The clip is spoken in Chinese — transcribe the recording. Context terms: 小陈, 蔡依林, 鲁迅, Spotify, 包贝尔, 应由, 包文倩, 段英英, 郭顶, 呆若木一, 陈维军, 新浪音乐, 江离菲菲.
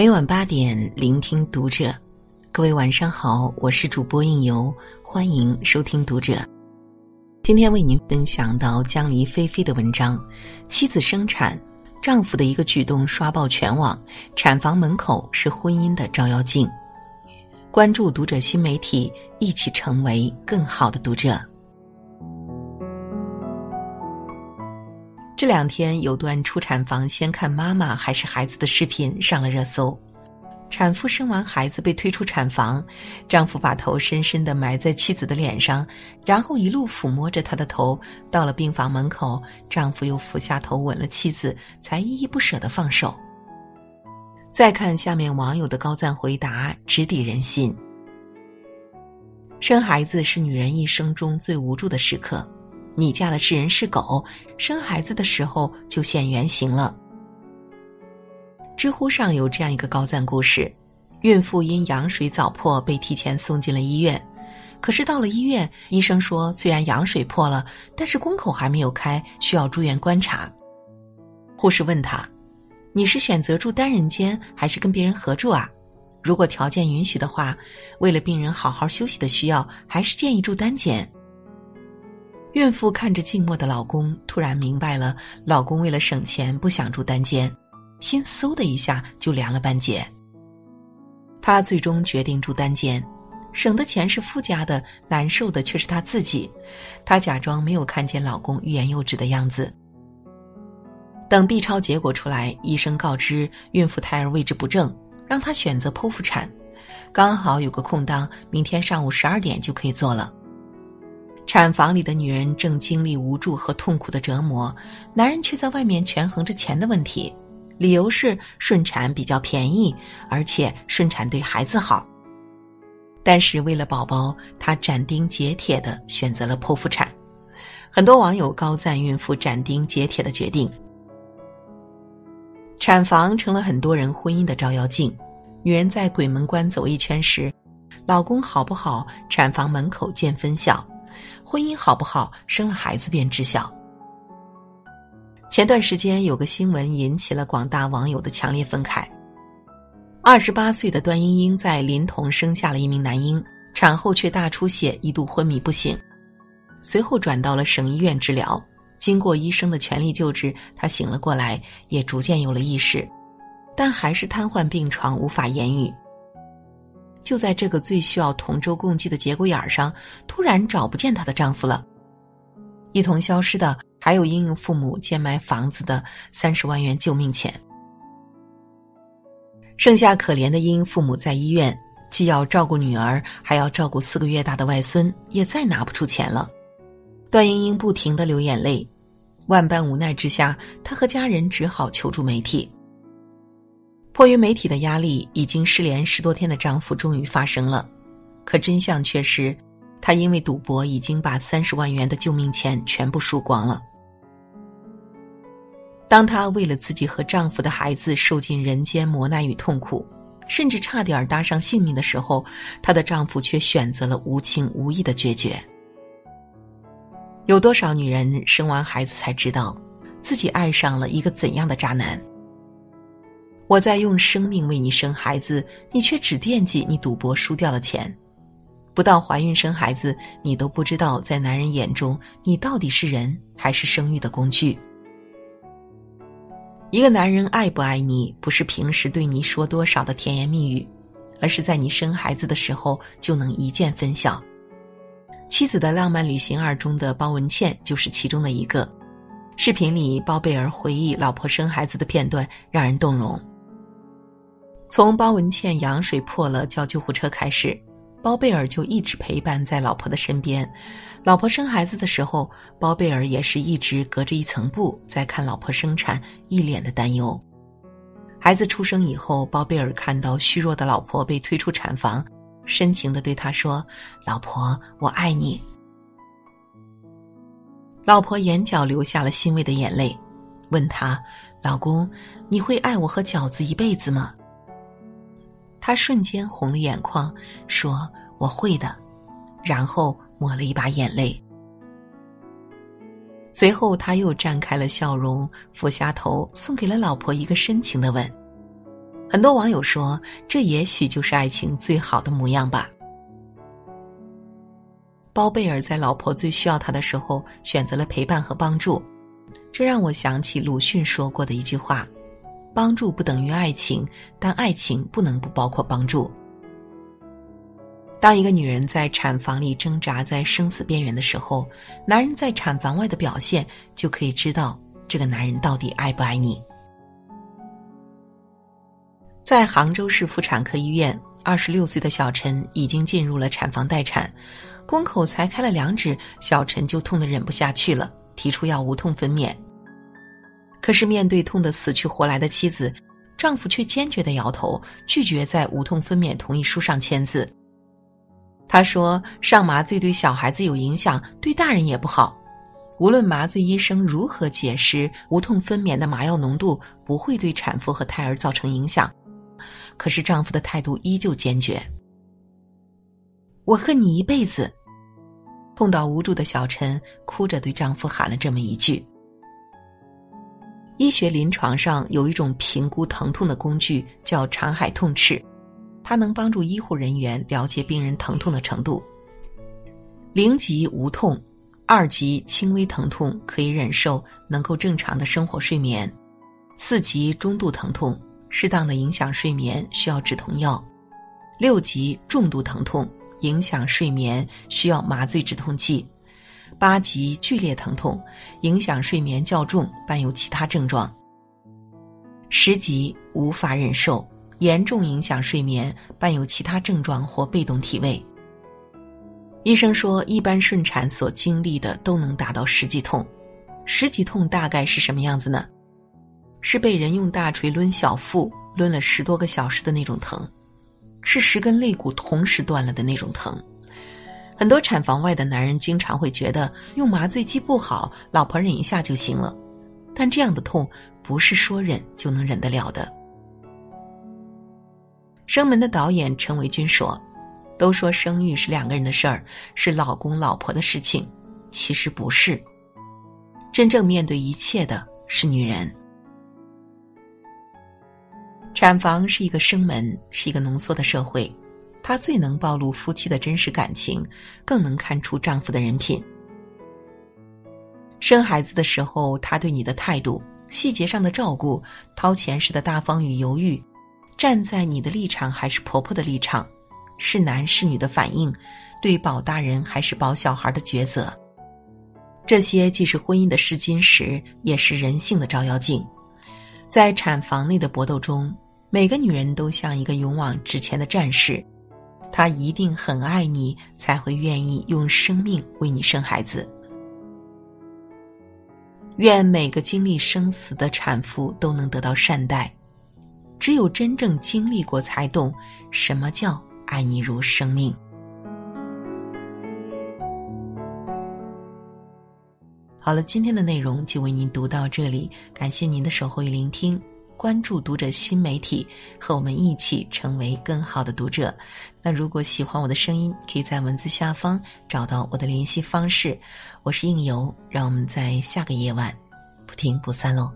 每晚8点，聆听读者。各位晚上好，我是主播应由，欢迎收听读者。今天为您分享到江离菲菲的文章，妻子生产，丈夫的一个举动刷爆全网，产房门口是婚姻的照妖镜。关注读者新媒体，一起成为更好的读者。这2天有段出产房先看妈妈还是孩子的视频上了热搜，产妇生完孩子被推出产房，丈夫把头深深地埋在妻子的脸上，然后一路抚摸着她的头，到了病房门口，丈夫又俯下头吻了妻子，才依依不舍地放手。再看下面网友的高赞回答，直抵人心。生孩子是女人一生中最无助的时刻，你嫁的是人是狗，生孩子的时候就现原形了。知乎上有这样一个高赞故事，孕妇因羊水早破被提前送进了医院，可是到了医院，医生说虽然羊水破了，但是宫口还没有开，需要住院观察。护士问她，你是选择住单人间还是跟别人合住啊？如果条件允许的话，为了病人好好休息的需要，还是建议住单间。孕妇看着静默的老公，突然明白了，老公为了省钱不想住单间，心嗖的一下就凉了半截。她最终决定住单间，省的钱是夫家的，难受的却是她自己。她假装没有看见老公欲言又止的样子。等 B 超结果出来，医生告知孕妇胎儿位置不正，让她选择剖腹产，刚好有个空档，明天上午12点就可以做了。产房里的女人正经历无助和痛苦的折磨，男人却在外面权衡着钱的问题，理由是顺产比较便宜，而且顺产对孩子好。但是为了宝宝，他斩钉截铁地选择了剖腹产。很多网友高赞孕妇斩钉截铁的决定。产房成了很多人婚姻的照妖镜，女人在鬼门关走一圈时，老公好不好，产房门口见分晓。婚姻好不好，生了孩子便知晓。前段时间有个新闻引起了广大网友的强烈愤慨。28岁的段英英在临潼生下了一名男婴，产后却大出血，一度昏迷不醒，随后转到了省医院治疗。经过医生的全力救治，她醒了过来，也逐渐有了意识，但还是瘫痪病床，无法言语。就在这个最需要同舟共济的节骨眼上，突然找不见她的丈夫了。一同消失的还有英英父母贱卖房子的30万元救命钱。剩下可怜的英英父母在医院，既要照顾女儿，还要照顾4个月大的外孙，也再拿不出钱了。段英英不停地流眼泪，万般无奈之下，她和家人只好求助媒体。迫于媒体的压力，已经失联10多天的丈夫终于发声了，可真相却是，他因为赌博已经把30万元的救命钱全部输光了。当他为了自己和丈夫的孩子受尽人间磨难与痛苦，甚至差点搭上性命的时候，他的丈夫却选择了无情无义的决绝。有多少女人生完孩子才知道，自己爱上了一个怎样的渣男？我在用生命为你生孩子，你却只惦记你赌博输掉的钱。不到怀孕生孩子，你都不知道在男人眼中，你到底是人还是生育的工具。一个男人爱不爱你，不是平时对你说多少的甜言蜜语，而是在你生孩子的时候就能一见分晓。妻子的浪漫旅行2中的包文倩就是其中的一个。视频里包贝尔回忆老婆生孩子的片段，让人动容。从包文倩羊水破了叫救护车开始，包贝尔就一直陪伴在老婆的身边。老婆生孩子的时候，包贝尔也是一直隔着一层布在看老婆生产，一脸的担忧。孩子出生以后，包贝尔看到虚弱的老婆被推出产房，深情地对她说，老婆，我爱你。老婆眼角流下了欣慰的眼泪，问她，老公，你会爱我和饺子一辈子吗？他瞬间红了眼眶，说，我会的，然后抹了一把眼泪。随后他又绽开了笑容，俯下头送给了老婆一个深情的吻。很多网友说，这也许就是爱情最好的模样吧。包贝尔在老婆最需要他的时候选择了陪伴和帮助，这让我想起鲁迅说过的一句话：帮助不等于爱情，但爱情不能不包括帮助。当一个女人在产房里挣扎在生死边缘的时候，男人在产房外的表现就可以知道这个男人到底爱不爱你。在杭州市妇产科医院，26岁的小陈已经进入了产房待产，宫口才开了2指，小陈就痛得忍不下去了，提出要无痛分娩。可是面对痛得死去活来的妻子，丈夫却坚决地摇头，拒绝在无痛分娩同意书上签字。他说，上麻醉对小孩子有影响，对大人也不好。无论麻醉医生如何解释，无痛分娩的麻药浓度不会对产妇和胎儿造成影响。可是丈夫的态度依旧坚决。我恨你一辈子。痛到无助的小陈哭着对丈夫喊了这么一句。医学临床上有一种评估疼痛的工具叫常海痛尺，它能帮助医护人员了解病人疼痛的程度。0级无痛，2级轻微疼痛可以忍受，能够正常的生活睡眠，4级中度疼痛，适当的影响睡眠，需要止痛药，6级重度疼痛，影响睡眠，需要麻醉止痛剂，8级剧烈疼痛，影响睡眠较重，伴有其他症状，10级无法忍受，严重影响睡眠，伴有其他症状或被动体位。医生说，一般顺产所经历的都能达到10级痛。10级痛大概是什么样子呢？是被人用大锤抡小腹，抡了10多个小时的那种疼，是10根肋骨同时断了的那种疼。很多产房外的男人经常会觉得用麻醉剂不好，老婆忍一下就行了，但这样的痛不是说忍就能忍得了的。生门的导演陈维军说，都说生育是2个人的事儿，是老公老婆的事情，其实不是，真正面对一切的是女人。产房是一个生门，是一个浓缩的社会，它最能暴露夫妻的真实感情，更能看出丈夫的人品。生孩子的时候，他对你的态度，细节上的照顾，掏钱时的大方与犹豫，站在你的立场还是婆婆的立场，是男是女的反应，对保大人还是保小孩的抉择，这些既是婚姻的试金石，也是人性的照妖镜。在产房内的搏斗中，每个女人都像一个勇往直前的战士，她一定很爱你，才会愿意用生命为你生孩子。愿每个经历生死的产妇都能得到善待，只有真正经历过才懂什么叫爱你如生命。好了，今天的内容就为您读到这里，感谢您的守候与聆听，关注读者新媒体，和我们一起成为更好的读者。那如果喜欢我的声音，可以在文字下方找到我的联系方式。我是应由，让我们在下个夜晚不听不散喽。